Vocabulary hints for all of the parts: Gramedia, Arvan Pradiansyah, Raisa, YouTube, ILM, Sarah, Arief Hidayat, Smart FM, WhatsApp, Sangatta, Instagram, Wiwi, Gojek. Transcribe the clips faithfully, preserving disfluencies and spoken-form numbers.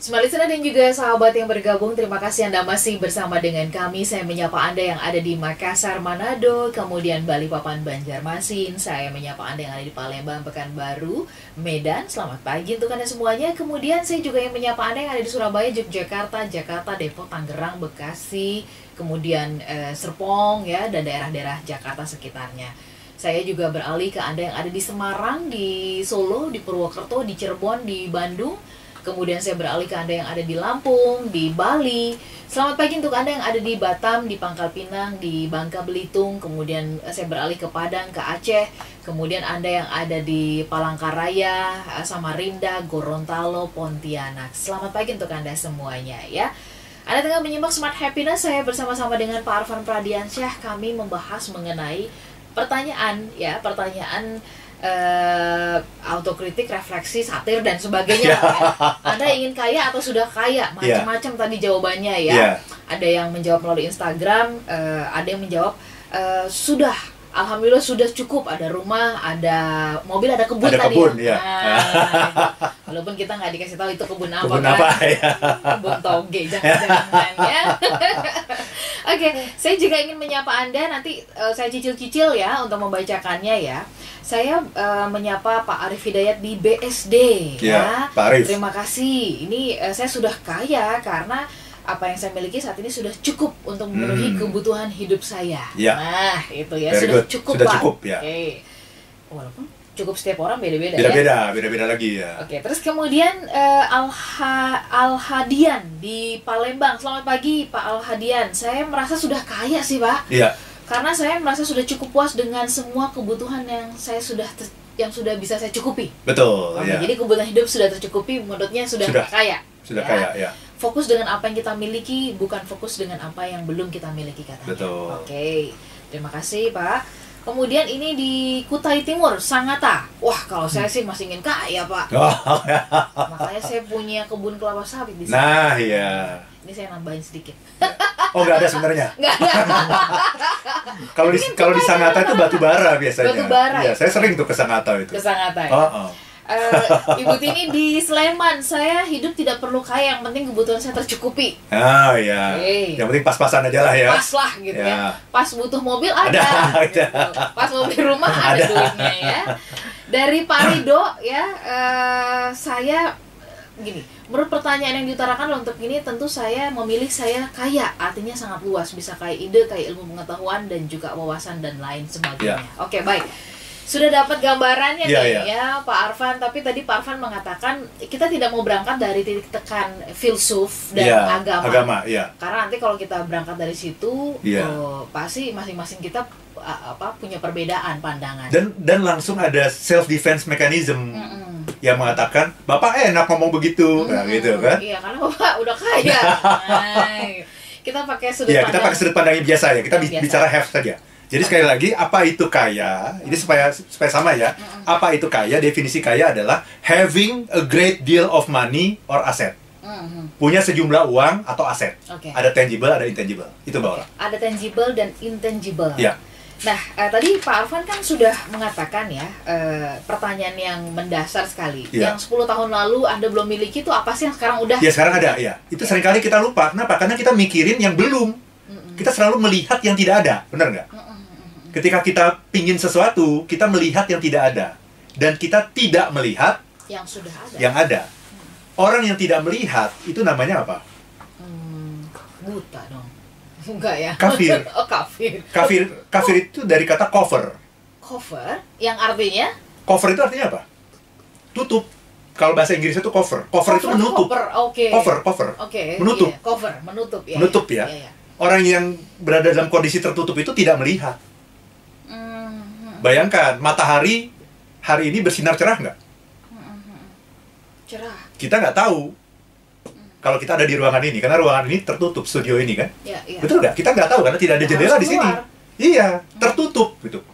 Smart Listener dan juga sahabat yang bergabung, terima kasih Anda masih bersama dengan kami. Saya menyapa Anda yang ada di Makassar, Manado, kemudian Balikpapan, Banjarmasin. Saya menyapa Anda yang ada di Palembang, Pekanbaru, Medan. Selamat pagi untuk Anda semuanya. Kemudian saya juga yang menyapa Anda yang ada di Surabaya, Yogyakarta, Jakarta, Depok, Tangerang, Bekasi, kemudian eh, Serpong ya, dan daerah-daerah Jakarta sekitarnya. Saya juga beralih ke Anda yang ada di Semarang, di Solo, di Purwokerto, di Cirebon, di Bandung. Kemudian saya beralih ke Anda yang ada di Lampung, di Bali. Selamat pagi untuk Anda yang ada di Batam, di Pangkal Pinang, di Bangka Belitung. Kemudian saya beralih ke Padang, ke Aceh. Kemudian Anda yang ada di Palangkaraya, Samarinda, Gorontalo, Pontianak. Selamat pagi untuk Anda semuanya ya. Anda tengah menyimak Smart Happiness, saya bersama-sama dengan Pak Arvan Pradiansyah. Kami membahas mengenai pertanyaan ya, pertanyaan Uh, autokritik, refleksi, satir, dan sebagainya. Yeah. Anda ingin kaya atau sudah kaya? Macam-macam yeah. tadi jawabannya ya. Yeah. Ada yang menjawab melalui Instagram, uh, ada yang menjawab uh, sudah, alhamdulillah sudah cukup. Ada rumah, ada mobil, ada kebun ada tadi. Kebun, ya. Nah, walaupun kita nggak dikasih tahu itu kebun apa, kebun kan? Apa, ya. Kebun toge, jangan-jangan ya. Oke, okay, saya juga ingin menyapa Anda, nanti uh, saya cicil-cicil ya untuk membacakannya ya. Saya uh, menyapa Pak Arief Hidayat di B S D ya, ya. Pak Arief, terima kasih. Ini uh, saya sudah kaya karena apa yang saya miliki saat ini sudah cukup untuk memenuhi hmm. kebutuhan hidup saya ya. Nah, itu ya, Very sudah good. cukup sudah Pak cukup, ya. Okay. Walaupun cukup setiap orang beda-beda ya? Beda-beda, beda-beda lagi ya. Oke, okay, terus kemudian uh, Alha, Alhadian di Palembang. Selamat pagi Pak Alhadian. Saya merasa sudah kaya sih Pak. Iya. Karena saya merasa sudah cukup puas dengan semua kebutuhan yang saya sudah yang sudah bisa saya cukupi. Betul. Oke, ya. Jadi kebutuhan hidup sudah tercukupi, menurutnya sudah, sudah kaya. Sudah ya. kaya, ya. Fokus dengan apa yang kita miliki, bukan fokus dengan apa yang belum kita miliki katanya. Betul. Oke, terima kasih Pak. Kemudian ini di Kutai Timur, Sangatta. Wah, kalau saya sih masih ingin kaya Pak. Oh, ya. Makanya saya punya kebun kelapa sawit di sana. Nah, iya. Ini saya nambahin sedikit. Oh, nggak ada sebenarnya. Nggak ada. Kalau di kalau di Sangatta itu batu bara biasanya. Batu bara. Iya, saya sering tuh ke Sangatta itu. Ke Sangatta. Ya? Oh, oh. Uh, Ibu Tini di Sleman, saya hidup tidak perlu kaya, yang penting kebutuhan saya tercukupi. Oh iya. Okay. Yang penting pas-pasan aja lah ya. Pas lah gitu yeah. ya. Pas butuh mobil ada. ada, gitu. ada. Pas mobil rumah ada, ada duitnya ya. Dari Pak Rido ya, uh, saya gini. Menurut pertanyaan yang diutarakan untuk ini, tentu saya memilih saya kaya, artinya sangat luas, bisa kaya ide, kaya ilmu pengetahuan, dan juga wawasan dan lain sebagainya. Yeah. Oke, okay, baik. Sudah dapat gambarannya yeah, nih yeah. ya Pak Arvan, tapi tadi Pak Arvan mengatakan kita tidak mau berangkat dari titik tekan filsuf dan yeah, agama, agama yeah. karena nanti kalau kita berangkat dari situ yeah. oh, pasti masing-masing kita apa punya perbedaan pandangan. Dan dan langsung ada self defense mechanism. Mm -mm. Yang mengatakan, Bapak enak ngomong begitu, hmm, nah, gitu kan? Iya, karena Bapak udah kaya. Nah, kita pakai sudut ya, pandang. Iya, kita pakai sudut pandang yang biasa ya. Kita biasa. bicara have saja. Jadi sekali lagi, apa itu kaya? Ini supaya supaya sama ya. Apa itu kaya? Definisi kaya adalah having a great deal of money or asset. Punya sejumlah uang atau aset. Okay. Ada tangible, ada intangible. Itu Mbak Ora. Ada tangible dan intangible. Iya. Nah, eh, tadi Pak Arvan kan sudah mengatakan ya, eh, pertanyaan yang mendasar sekali. Yeah. Yang sepuluh tahun lalu Anda belum miliki itu apa sih yang sekarang udah? Ya, sekarang ada, ya. Itu yeah. seringkali kita lupa. Kenapa? Karena kita mikirin yang belum. Mm-mm. Kita selalu melihat yang tidak ada, benar nggak? Mm-mm. Ketika kita pingin sesuatu, kita melihat yang tidak ada. Dan kita tidak melihat yang sudah ada. Yang ada. Mm. Orang yang tidak melihat, itu namanya apa? Hmm, buta dong. Enggak ya. Kafir. Oh, kafir. Kafir, kafir itu dari kata cover. Cover? Yang artinya? Cover itu artinya apa? Tutup. Kalau bahasa Inggrisnya itu cover. Cover, cover itu menutup. Cover, okay. cover, cover. Okay, menutup. Iya. Cover, menutup ya. Menutup ya. Iya, iya. Orang yang berada dalam kondisi tertutup itu tidak melihat. Mm-hmm. Bayangkan, matahari hari ini bersinar cerah nggak? Mm-hmm. Cerah. Kita nggak tahu. Kalau kita ada di ruangan ini, karena ruangan ini tertutup, studio ini kan, ya, ya. Betul nggak? Kita nggak tahu karena tidak ada jendela di sini. Iya, tertutup gitu.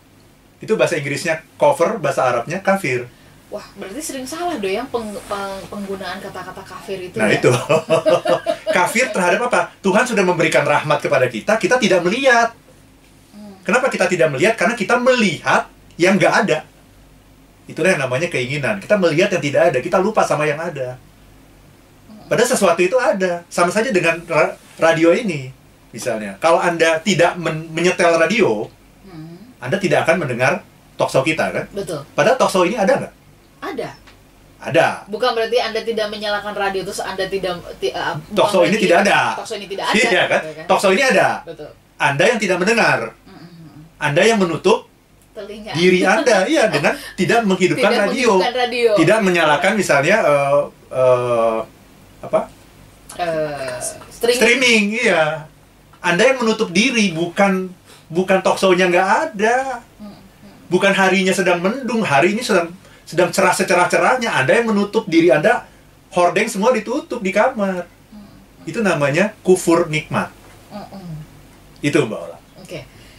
Itu bahasa Inggrisnya cover, bahasa Arabnya kafir. Wah, berarti sering salah doyang peng peng penggunaan kata-kata kafir itu. Nah ya? Itu kafir terhadap apa? Tuhan sudah memberikan rahmat kepada kita, kita tidak melihat. Hmm. Kenapa kita tidak melihat? Karena kita melihat yang nggak ada. Itulah yang namanya keinginan. Kita melihat yang tidak ada, kita lupa sama yang ada. Padahal sesuatu itu ada. Sama saja dengan ra radio ini, misalnya. Kalau Anda tidak men menyetel radio, hmm. Anda tidak akan mendengar talkshow kita, kan? Betul. Padahal talkshow ini ada nggak? Ada. Ada. Bukan berarti Anda tidak menyalakan radio, terus Anda tidak... Talkshow ini tidak ada. Talkshow ini tidak ada. Iya, kan? Talkshow ini ada. Betul. Anda yang tidak mendengar. Anda yang menutup telinga. Diri Anda, iya, dengan tidak menghidupkan, tidak radio. menghidupkan radio, tidak menyalakan misalnya uh, uh, apa uh, streaming. streaming, iya. Anda yang menutup diri, bukan bukan talkshow-nya nggak ada, bukan harinya sedang mendung, hari ini sedang sedang cerah secerah-cerahnya. Anda yang menutup diri Anda, hordeng semua ditutup di kamar. Itu namanya kufur nikmat. Itu Mbak Ola.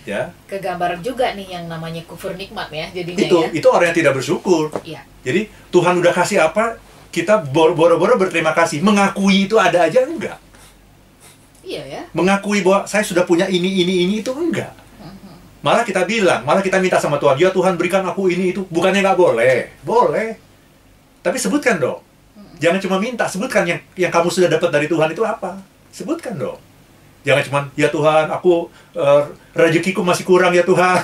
Ya. Kegambar juga nih yang namanya kufur nikmat ya jadinya itu, ya. Itu orang yang tidak bersyukur. Ya. Jadi Tuhan udah kasih apa, kita boro-boro berterima kasih. Mengakui itu ada aja enggak? Iya ya. Mengakui bahwa saya sudah punya ini, ini, ini itu enggak. Uh-huh. Malah kita bilang, malah kita minta sama Tuhan, ya Tuhan berikan aku ini itu. Bukannya nggak boleh, boleh. Tapi sebutkan dong. Uh-huh. Jangan cuma minta, sebutkan yang yang kamu sudah dapat dari Tuhan itu apa. Sebutkan dong. Jangan cuma, ya Tuhan, aku uh, rezekiku masih kurang ya Tuhan.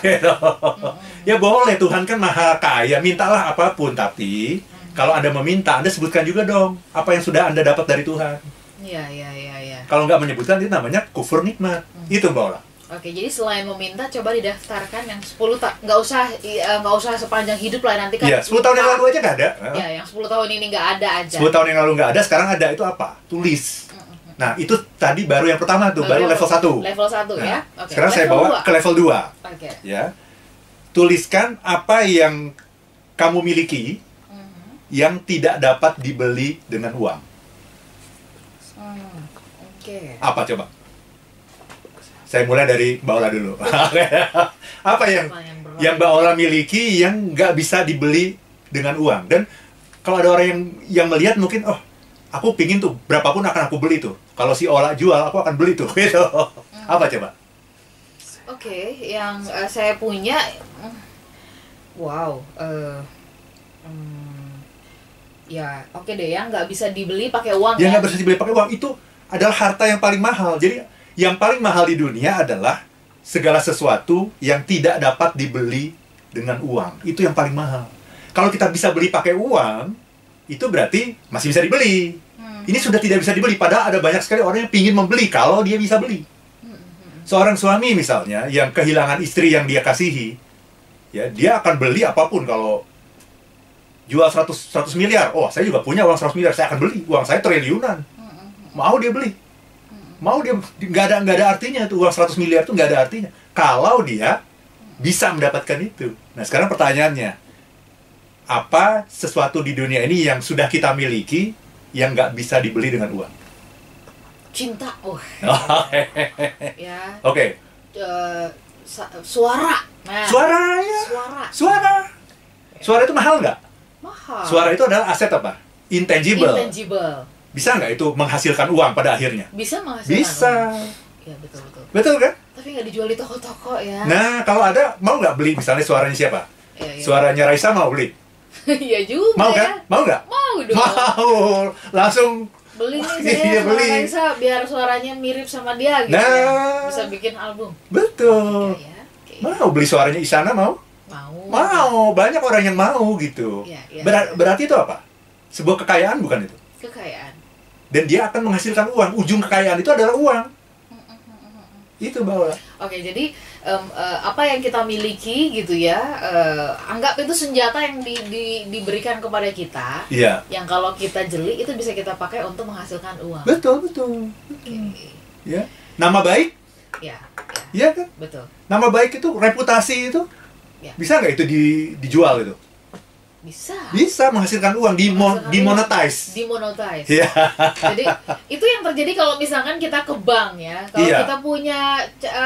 Ya boleh, Tuhan kan maha kaya, mintalah apapun. Tapi, kalau Anda meminta, Anda sebutkan juga dong apa yang sudah Anda dapat dari Tuhan. Iya, iya, iya. Ya. Kalau nggak menyebutkan, itu namanya kufur nikmat. Hmm. Itu Mbak Ola. Oke, jadi selain meminta, coba didaftarkan yang sepuluh tahun. Nggak usah, nggak usah sepanjang hidup lah, nanti kan. Iya, sepuluh tahun yang lalu aja nggak ada. Iya, yang sepuluh tahun ini nggak ada aja. sepuluh tahun yang lalu nggak ada, sekarang ada. Itu apa? Tulis. Nah, itu tadi baru yang pertama tuh, baru, baru level satu. Level satu, nah, ya. Okay. Sekarang level saya bawa dua. Ke level dua. Okay. Ya. Tuliskan apa yang kamu miliki, uh-huh. yang tidak dapat dibeli dengan uang. Uh, okay. Apa coba? Saya mulai dari Mbak Ola dulu. Apa yang apa yang, yang Mbak Ola miliki yang nggak bisa dibeli dengan uang? Dan kalau ada orang yang yang melihat mungkin, oh, aku pingin tuh, berapapun akan aku beli tuh. Kalau si Ola jual, aku akan beli tuh. Gitu. Hmm. Apa coba? Oke, okay, yang uh, saya punya, wow, uh, um, ya oke okay deh, yang nggak bisa dibeli pakai uang. Yang nggak ya. bisa dibeli pakai uang itu adalah harta yang paling mahal. Jadi yang paling mahal di dunia adalah segala sesuatu yang tidak dapat dibeli dengan uang. Itu yang paling mahal. Kalau kita bisa beli pakai uang, itu berarti masih bisa dibeli. Hmm. Ini sudah tidak bisa dibeli, padahal ada banyak sekali orang yang ingin membeli kalau dia bisa beli. Hmm. Seorang suami misalnya, yang kehilangan istri yang dia kasihi, ya dia akan beli apapun. Kalau jual seratus miliar, oh saya juga punya uang seratus miliar, saya akan beli, uang saya triliunan. Hmm. Mau dia beli. Hmm. Mau dia, nggak ada, nggak ada artinya tuh, uang seratus miliar itu nggak ada artinya. Kalau dia bisa mendapatkan itu. Nah sekarang pertanyaannya, apa sesuatu di dunia ini yang sudah kita miliki yang nggak bisa dibeli dengan uang? Cinta, oh. Ya. Oke. Okay. Uh, suara. Nah. Suara ya. Suara. Suara. Suara itu mahal nggak? Mahal. Suara itu adalah aset apa? Intangible. Intangible. Bisa nggak itu menghasilkan uang pada akhirnya? Bisa menghasilkan. Bisa. Uang. Ya betul betul. Betul kan? Tapi nggak dijual di toko-toko ya. Nah kalau ada mau nggak beli misalnya suaranya siapa? Ya, ya. Suaranya Raisa mau beli. Iya juga. Mau kan? Mau nggak? Mau dong. Mau. Langsung beli nih saya sama Raisa biar suaranya mirip sama dia gitu. Nah. Ya. Bisa bikin album. Betul. Ya, ya. Okay. Mau beli suaranya Isana mau? Mau. Mau. Banyak orang yang mau gitu. Ya, ya. Ber berarti itu apa? Sebuah kekayaan bukan itu? Kekayaan. Dan dia akan menghasilkan uang. Ujung kekayaan itu adalah uang. Itu bahwa. Oke, jadi um, uh, apa yang kita miliki gitu ya, uh, anggap itu senjata yang di, di, diberikan kepada kita. Iya. Yang kalau kita jeli itu bisa kita pakai untuk menghasilkan uang. Betul, betul. Oke. Okay. Ya. Nama baik? Iya. Iya ya, kan? Betul. Nama baik itu, reputasi itu, ya. Bisa nggak itu di, dijual itu? Bisa. Bisa menghasilkan uang, dimon, dimonetize. Dimonetize. Yeah. Jadi itu yang terjadi kalau misalkan kita ke bank ya. Kalau yeah. kita punya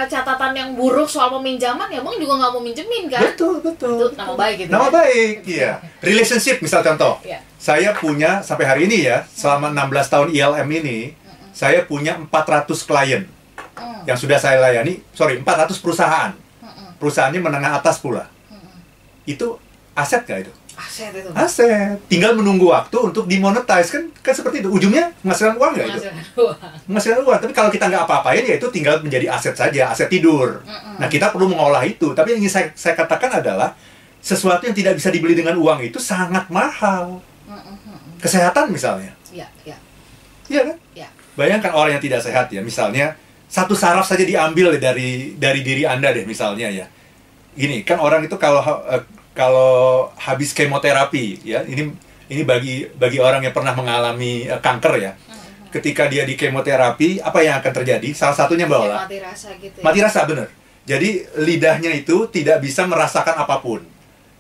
catatan yang buruk soal peminjaman, ya emang juga nggak mau minjemin kan? Betul, betul. Itu nama baik gitu. Nama kan? Baik, iya. Relationship misal contoh. Yeah. Saya punya sampai hari ini ya, selama enam belas tahun I L M ini, mm-hmm. saya punya empat ratus klien. Mm. Yang sudah saya layani, sorry, empat ratus perusahaan. Mm-mm. Perusahaannya menengah atas pula. Mm-mm. Itu aset nggak itu? aset itu. Aset. Tinggal menunggu waktu untuk dimonetize, kan kan seperti itu. Ujungnya menghasilkan uang nggak itu? Menghasilkan uang. Tapi kalau kita nggak apa-apain, ya itu tinggal menjadi aset saja, aset tidur. Mm-mm. Nah, kita perlu mengolah itu. Tapi yang ingin saya, saya katakan adalah sesuatu yang tidak bisa dibeli dengan uang itu sangat mahal. Mm-mm. Kesehatan misalnya. Iya, iya. Iya kan? Iya. Bayangkan orang yang tidak sehat ya, misalnya satu saraf saja diambil dari dari diri Anda deh misalnya ya. Gini, kan orang itu kalau uh, kalau habis kemoterapi ya, ini ini bagi bagi orang yang pernah mengalami uh, kanker ya. Ketika dia di kemoterapi, apa yang akan terjadi? Salah satunya Mbak Ola. Mati rasa gitu ya. Mati rasa, bener. Jadi lidahnya itu tidak bisa merasakan apapun.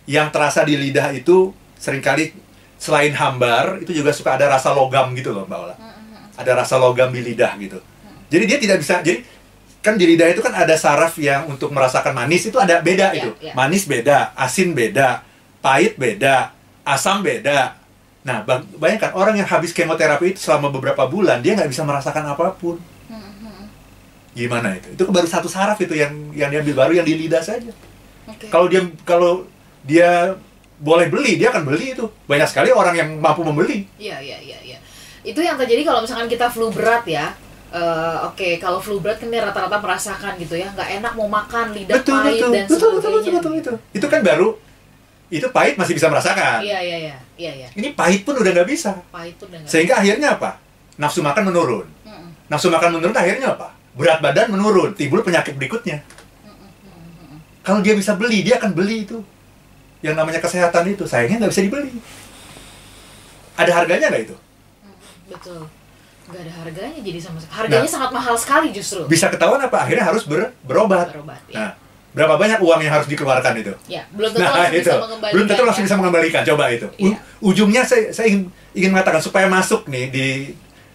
Yang terasa di lidah itu seringkali selain hambar, itu juga suka ada rasa logam gitu loh Mbak Ola. Ada rasa logam di lidah gitu. Jadi dia tidak bisa, jadi kan di lidah itu kan ada saraf yang untuk merasakan manis, itu ada beda yeah, itu. Yeah. Manis beda, asin beda, pahit beda, asam beda. Nah, bayangkan orang yang habis kemoterapi itu selama beberapa bulan, dia nggak bisa merasakan apapun. Gimana itu? Itu baru satu saraf itu yang yang diambil, baru yang di lidah saja. Okay. Kalau dia kalau dia boleh beli, dia akan beli itu. Banyak sekali orang yang mampu membeli. Iya, yeah, iya, yeah, iya. Yeah, yeah. Itu yang terjadi kalau misalkan kita flu berat ya. Uh, Oke, okay. Kalau flu berat kan rata-rata merasakan gitu ya, nggak enak mau makan, lidah betul, pahit betul, dan betul, sebagainya. Betul, betul, betul, betul, betul. Itu kan baru, itu pahit masih bisa merasakan. Iya, iya, iya. Ya, ya. Ini pahit pun udah nggak bisa. Pahit pun udah nggak. Sehingga bisa. Akhirnya apa? Nafsu makan menurun. Mm-mm. Nafsu makan menurun, akhirnya apa? Berat badan menurun, timbul penyakit berikutnya. Mm-mm. Kalau dia bisa beli, dia akan beli itu. Yang namanya kesehatan itu, sayangnya nggak bisa dibeli. Ada harganya nggak itu? Mm, betul. Gak ada harganya jadi sama sekali. Harganya nah, sangat mahal sekali justru. Bisa ketahuan apa? Akhirnya harus ber, berobat. Berobat ya. Nah, berapa banyak uang yang harus dikeluarkan itu? Ya, belum tentu nah, langsung itu. bisa mengembalikan. Belum tentu langsung ya. bisa mengembalikan. Coba itu. Ya. Ujungnya saya, saya ingin, ingin mengatakan supaya masuk nih di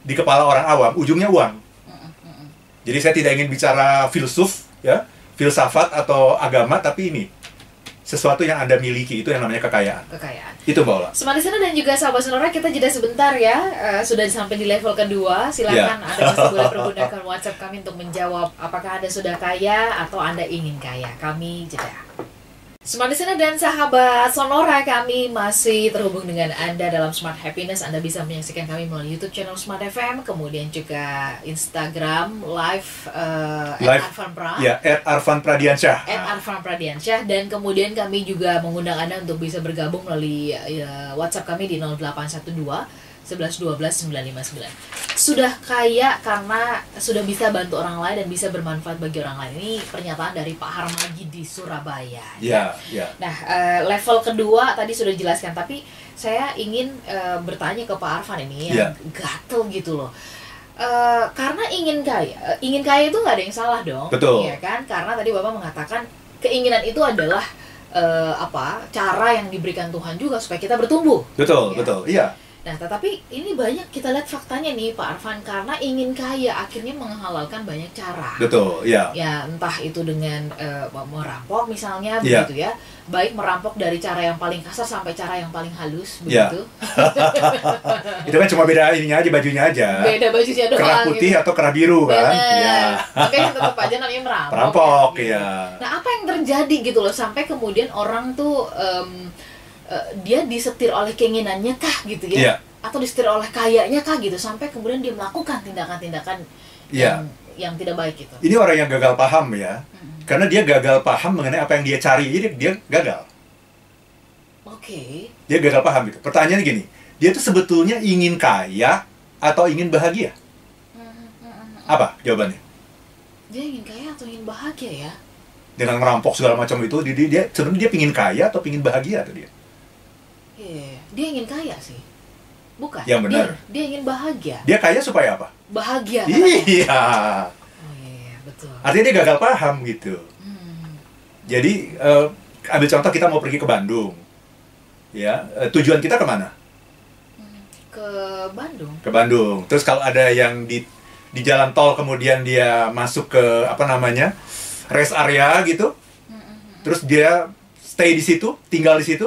di kepala orang awam, ujungnya uang. Mm -mm. Jadi saya tidak ingin bicara filsuf, ya, filsafat atau agama, tapi ini sesuatu yang Anda miliki, itu yang namanya kekayaan. Kekayaan. Itu Mbak Ola. Smart Listener dan juga sahabat Sonora, kita jeda sebentar ya. Uh, sudah sampai di level kedua. Silakan yeah. Anda masih boleh pergunakan WhatsApp kami untuk menjawab apakah Anda sudah kaya atau Anda ingin kaya. Kami jeda. Smart Listener dan sahabat Sonora, kami masih terhubung dengan Anda dalam Smart Happiness. Anda bisa menyaksikan kami melalui YouTube channel Smart F M, kemudian juga Instagram live uh, at Arvan Pra. Ya, at Arvan Pradiansyah. At Arvan Pradiansyah, dan kemudian kami juga mengundang Anda untuk bisa bergabung melalui uh, WhatsApp kami di nol delapan satu dua, sebelas dua belas sembilan lima sembilan. Sudah kaya karena sudah bisa bantu orang lain dan bisa bermanfaat bagi orang lain. Ini pernyataan dari Pak Harmadi di Surabaya. Ya, ya. Nah, uh, level kedua tadi sudah dijelaskan, tapi saya ingin uh, bertanya ke Pak Arvan ini yang ya. gatel gitu loh. Uh, karena ingin kaya, ingin kaya itu nggak ada yang salah dong. Betul. Iya kan? Karena tadi Bapak mengatakan keinginan itu adalah uh, apa? Cara yang diberikan Tuhan juga supaya kita bertumbuh. Betul, ya? betul. Iya. Nah, tetapi ini banyak kita lihat faktanya nih Pak Arvan, karena ingin kaya akhirnya menghalalkan banyak cara. Betul, ya. Yeah. Ya, entah itu dengan uh, merampok misalnya, yeah. begitu ya. Baik merampok dari cara yang paling kasar sampai cara yang paling halus, begitu. Yeah. Itu kan cuma beda ininya aja, bajunya aja. Beda bajunya doang. Kerah putih gitu. Atau kerah biru kan? Iya. Makanya tetap aja namanya merampok. Merampok, ya. Gitu. Nah, apa yang terjadi gitu loh sampai kemudian orang tuh um, dia disetir oleh keinginannya kah gitu ya, yeah. atau disetir oleh kayanya kah gitu sampai kemudian dia melakukan tindakan-tindakan yeah. yang, yang tidak baik gitu. Ini orang yang gagal paham ya, mm-hmm. karena dia gagal paham mengenai apa yang dia cari, jadi dia gagal. Oke. Okay. Dia gagal paham gitu. Pertanyaannya gini, dia tuh sebetulnya ingin kaya atau ingin bahagia? Mm-hmm. Apa jawabannya? Dia ingin kaya atau ingin bahagia ya? Dengan merampok segala macam itu, dia, dia sebenarnya dia pingin kaya atau pingin bahagia tuh dia? Yeah. Dia ingin kaya sih, bukan? Yang benar. Dia, dia ingin bahagia. Dia kaya supaya apa? Bahagia. Iya. Oh iya, betul. Artinya dia gagal paham gitu. Hmm. Jadi uh, ambil contoh kita mau pergi ke Bandung, ya uh, tujuan kita kemana? Ke Bandung. Ke Bandung. Terus kalau ada yang di di jalan tol kemudian dia masuk ke apa namanya rest area gitu, hmm. terus dia stay di situ, tinggal di situ.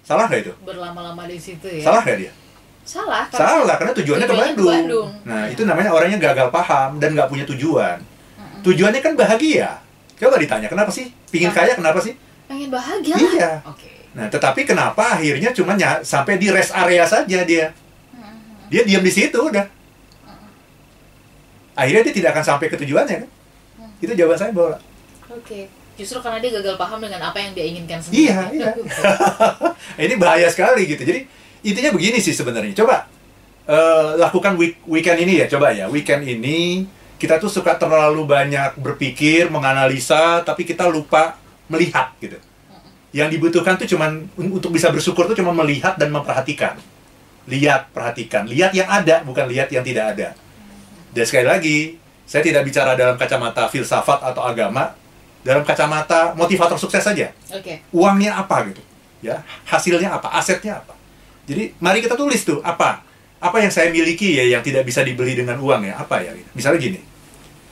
Salah nggak itu? Berlama-lama di situ ya. Salah nggak dia? Salah. Karena Salah karena tujuannya, tujuannya ke Bandung. Ke Bandung. Nah ya. Itu namanya orangnya gagal paham dan nggak punya tujuan. Mm-mm. Tujuannya kan bahagia. Coba ditanya kenapa sih? Pingin nah. kaya kenapa sih? Pengen bahagia. Iya. Oke. Okay. Nah, tetapi kenapa akhirnya cuma sampai di rest area saja dia. Dia diam di situ udah. Akhirnya dia tidak akan sampai ke tujuannya kan? Itu jawaban saya, bahwa Oke. Okay. Justru karena dia gagal paham dengan apa yang dia inginkan sendiri. Iya, iya. Ini bahaya sekali gitu. Jadi, intinya begini sih sebenarnya. Coba uh, lakukan week weekend ini ya, coba ya. Weekend ini kita tuh suka terlalu banyak berpikir, menganalisa, tapi kita lupa melihat gitu. Yang dibutuhkan tuh cuman untuk bisa bersyukur tuh cuman melihat dan memperhatikan. Lihat, perhatikan. Lihat yang ada, bukan lihat yang tidak ada. Dan sekali lagi, saya tidak bicara dalam kacamata filsafat atau agama, dalam kacamata motivator sukses saja. Oke. Okay. Uangnya apa gitu, ya? Hasilnya apa? Asetnya apa? Jadi mari kita tulis tuh apa, apa yang saya miliki ya yang tidak bisa dibeli dengan uang ya, apa ya? Gitu. Misalnya gini,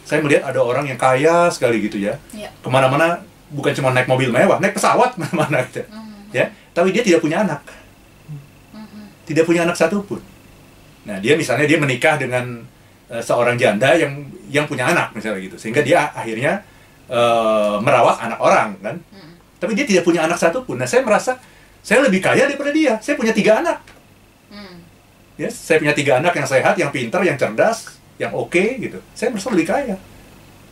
saya melihat ada orang yang kaya sekali gitu ya, yeah. kemana-mana bukan cuma naik mobil mewah, naik pesawat kemana-mana gitu, mm-hmm. ya. Tapi dia tidak punya anak, mm-hmm. tidak punya anak satupun. Nah dia misalnya dia menikah dengan uh, seorang janda yang yang punya anak misalnya gitu, sehingga dia akhirnya uh, merawat anak orang kan, mm-hmm. tapi dia tidak punya anak satupun. Nah saya merasa saya lebih kaya daripada dia. Saya punya tiga anak. Hmm. Yes, saya punya tiga anak yang sehat, yang pintar, yang cerdas, yang oke okay, gitu. Saya merasa lebih kaya.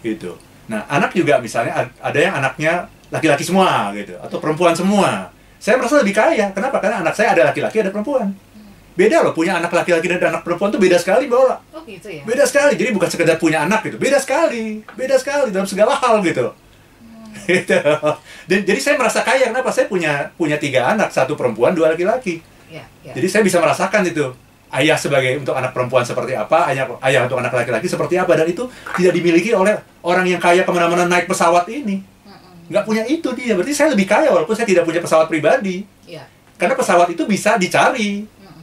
Gitu. Nah, anak juga misalnya ada yang anaknya laki-laki semua gitu, atau perempuan semua. Saya merasa lebih kaya. Kenapa? Karena anak saya ada laki-laki, ada perempuan. Beda loh, punya anak laki-laki dan anak perempuan tuh beda sekali, Bola. Oh, gitu ya. Beda sekali. Jadi bukan sekedar punya anak gitu. Beda sekali. Beda sekali dalam segala hal gitu. Gitu. Dan jadi saya merasa kaya, kenapa? Saya punya punya tiga anak, satu perempuan, dua laki-laki. Yeah, yeah. Jadi saya bisa merasakan itu ayah sebagai untuk anak perempuan seperti apa, ayah ayah untuk anak laki-laki seperti apa, dan itu tidak dimiliki oleh orang yang kaya kemana-mana naik pesawat ini. Mm-mm. Nggak punya itu dia, berarti saya lebih kaya walaupun saya tidak punya pesawat pribadi. Yeah. Karena pesawat itu bisa dicari. Mm-mm.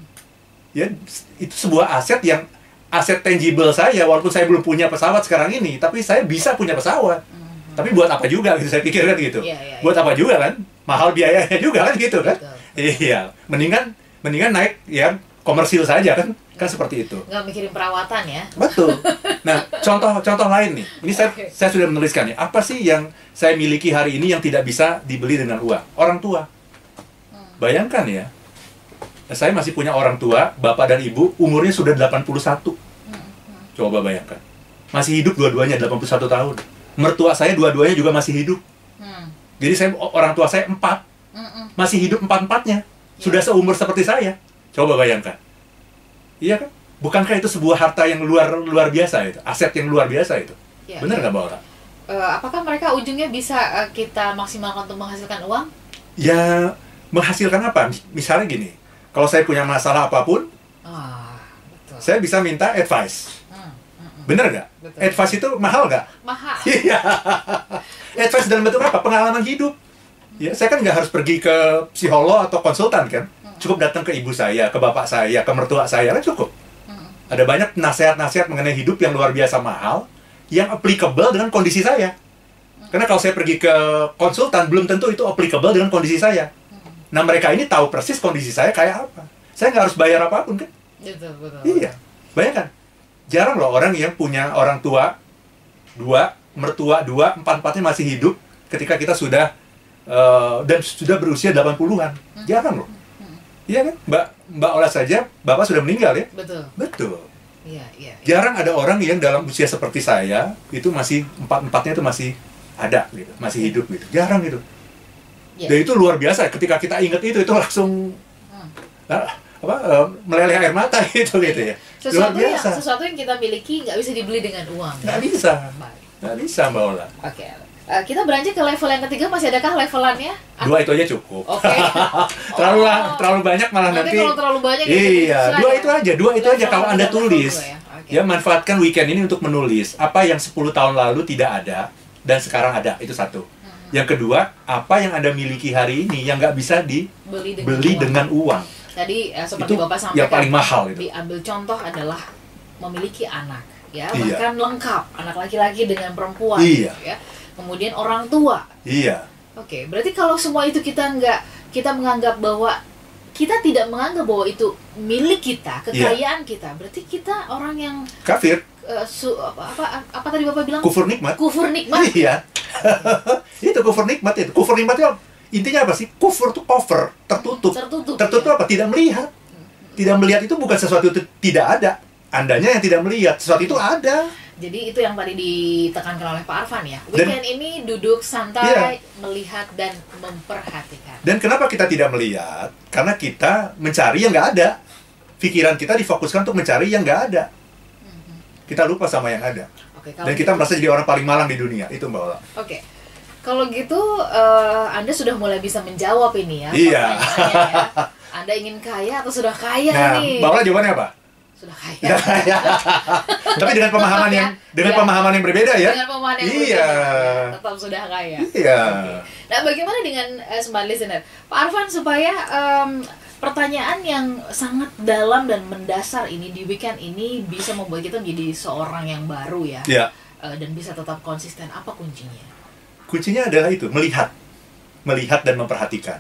Ya, itu sebuah aset yang aset tangible saya, walaupun saya belum punya pesawat sekarang ini, tapi saya bisa punya pesawat. Mm. Tapi buat apa juga gitu, saya pikirkan gitu. Yeah, yeah, buat yeah. apa juga kan? Mahal biayanya juga kan gitu kan? Iya. Mendingan mendingan naik yang komersil saja kan? Yeah. Kan seperti itu. Nggak mikirin perawatan ya. Betul. Nah, contoh-contoh lain nih. Ini saya okay. saya sudah menuliskan ya. Apa sih yang saya miliki hari ini yang tidak bisa dibeli dengan uang? Orang tua. Hmm. Bayangkan ya. Saya masih punya orang tua, bapak dan ibu umurnya sudah delapan puluh satu. Hmm. Coba bayangkan. Masih hidup dua-duanya delapan puluh satu tahun. Mertua saya dua-duanya juga masih hidup. Hmm. Jadi saya orang tua saya empat. Mm-mm. Masih hidup empat-empatnya. Yeah. Sudah seumur seperti saya. Coba bayangkan. Iya kan? Bukankah itu sebuah harta yang luar luar biasa itu? Aset yang luar biasa itu. Yeah. Benar nggak, Mbak Ora? Uh, apakah mereka ujungnya bisa uh, kita maksimalkan untuk menghasilkan uang? Ya, menghasilkan apa? Misalnya gini. Kalau saya punya masalah apapun, ah, betul. Saya bisa minta advice. Bener nggak? Advice itu mahal nggak? Mahal. Iya. Advice dalam bentuk apa? Pengalaman hidup. Ya, saya kan nggak harus pergi ke psikolog atau konsultan kan? Cukup datang ke ibu saya, ke bapak saya, ke mertua saya kan cukup. Ada banyak nasihat-nasihat mengenai hidup yang luar biasa mahal, yang applicable dengan kondisi saya. Karena kalau saya pergi ke konsultan, belum tentu itu applicable dengan kondisi saya. Nah mereka ini tahu persis kondisi saya kayak apa. Saya nggak harus bayar apapun kan? Betul, betul. Iya. Bayangkan. Jarang loh orang yang punya orang tua dua, mertua dua, empat-empatnya masih hidup ketika kita sudah uh, dan sudah berusia delapan puluhan. Jarang loh. Iya kan? Mbak Mbak Ola saja, bapak sudah meninggal ya? Betul. Betul. Iya, iya. Ya. Jarang ada orang yang dalam usia seperti saya itu masih empat-empatnya itu masih ada gitu, masih hidup gitu. Jarang gitu. Ya. Dan itu luar biasa ketika kita ingat itu itu langsung hmm. nah, apa uh, meleleh air mata gitu gitu ya. Sesuatu yang, sesuatu yang kita miliki nggak bisa dibeli dengan uang. Nggak ya? bisa, nggak bisa Mbak Ola. Oke, okay. uh, kita beranjak ke level yang ketiga, masih adakah levelannya? Ah. Dua itu aja cukup. Oke. Okay. terlalu oh. terlalu banyak malah nanti. Nanti kalau terlalu banyak. Iya, dua itu aja, dua itu level aja kalau Anda tulis. Ya? Okay. Ya manfaatkan weekend ini untuk menulis apa yang sepuluh tahun lalu tidak ada dan sekarang ada, itu satu. Hmm. Yang kedua, apa yang Anda miliki hari ini yang nggak bisa dibeli dengan, beli dengan uang. uang. Tadi eh, seperti itu Bapak sampaikan, yang paling mahal itu. Diambil contoh adalah memiliki anak, ya iya. bahkan lengkap anak laki-laki dengan perempuan, iya. ya. Kemudian orang tua. Iya. Oke, okay, berarti kalau semua itu kita nggak kita menganggap bahwa kita tidak menganggap bahwa itu milik kita, kekayaan iya. kita, berarti kita orang yang kafir. Uh, su, apa, apa, apa tadi Bapak bilang? Kufur nikmat. Kufur nikmat. Iya. itu kufur nikmat itu. Kufur nikmat itu. Intinya apa sih? Kufur itu cover, tertutup. Tertutup, tertutup iya. Apa? Tidak melihat. Tidak melihat itu bukan sesuatu itu tidak ada. Andanya yang tidak melihat, sesuatu itu ada. Jadi itu yang tadi ditekankan oleh Pak Arvan ya. Weekend dan, ini duduk santai, iya. melihat dan memperhatikan. Dan kenapa kita tidak melihat? Karena kita mencari yang nggak ada. Pikiran kita difokuskan untuk mencari yang nggak ada. Kita lupa sama yang ada. Oke, dan kita gitu, merasa jadi orang paling malang di dunia. Itu Mbak Ola. Oke. Kalau gitu, uh, Anda sudah mulai bisa menjawab ini ya. Iya. Ya. Anda ingin kaya atau sudah kaya nah, nih? Nah, Mbak Ola jawabannya apa? Sudah kaya. Sudah kaya. Tapi dengan pemahaman yang ya. dengan ya. pemahaman yang berbeda ya. Dengan pemahaman yang iya. berbeda. Tetap sudah kaya. Iya. Okay. Nah, bagaimana dengan uh, smart listener? Pak Arvan, supaya um, pertanyaan yang sangat dalam dan mendasar ini di weekend ini bisa membuat kita menjadi seorang yang baru ya. Iya. Uh, dan bisa tetap konsisten. Apa kuncinya? Kuncinya adalah itu, melihat. Melihat dan memperhatikan.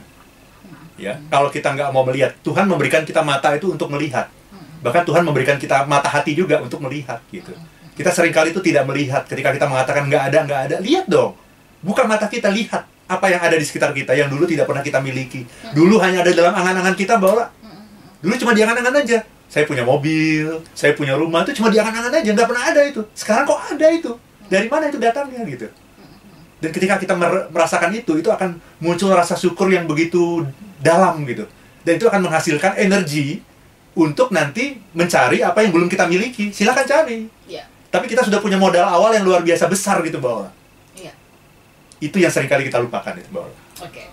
Hmm. Ya, hmm. Kalau kita nggak mau melihat, Tuhan memberikan kita mata itu untuk melihat. Hmm. Bahkan Tuhan memberikan kita mata hati juga untuk melihat gitu. Hmm. Kita seringkali itu tidak melihat. Ketika kita mengatakan nggak ada, nggak ada, lihat dong. Bukan mata kita, lihat apa yang ada di sekitar kita yang dulu tidak pernah kita miliki. Dulu hanya ada dalam angan-angan kita, Mbak Ola. Dulu cuma di angan-angan aja. Saya punya mobil, saya punya rumah, itu cuma di angan-angan aja, nggak pernah ada itu. Sekarang kok ada itu? Dari mana itu datangnya gitu? Dan ketika kita merasakan itu, itu akan muncul rasa syukur yang begitu dalam gitu. Dan itu akan menghasilkan energi untuk nanti mencari apa yang belum kita miliki. Silahkan cari. Yeah. Tapi kita sudah punya modal awal yang luar biasa besar gitu, Mbak Ola. Itu yang seringkali kita lupakan itu, Mbak Ola. Oke.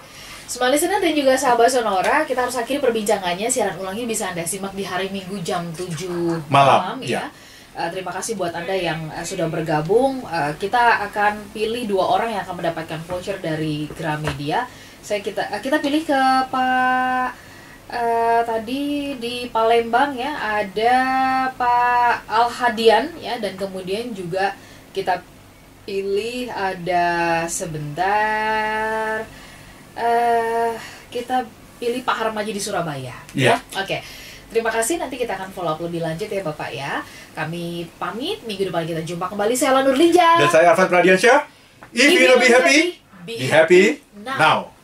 Smart Listener dan juga sahabat Sonora, kita harus akhiri perbincangannya. Siaran ulangnya bisa Anda simak di hari Minggu jam tujuh malam, malam ya. ya. Uh, terima kasih buat Anda yang uh, sudah bergabung. Uh, kita akan pilih dua orang yang akan mendapatkan voucher dari Gramedia. Saya kita uh, kita pilih ke Pak uh, tadi di Palembang ya, ada Pak Alhadian ya, dan kemudian juga kita pilih ada sebentar uh, kita pilih Pak Harmaji di Surabaya yeah. ya oke okay. Terima kasih, nanti kita akan follow up lebih lanjut ya Bapak ya. Kami pamit, minggu depan kita jumpa kembali. Saya Lanur Linja dan saya Arvan Pradiansyah. If you be happy, be happy, be happy now, now.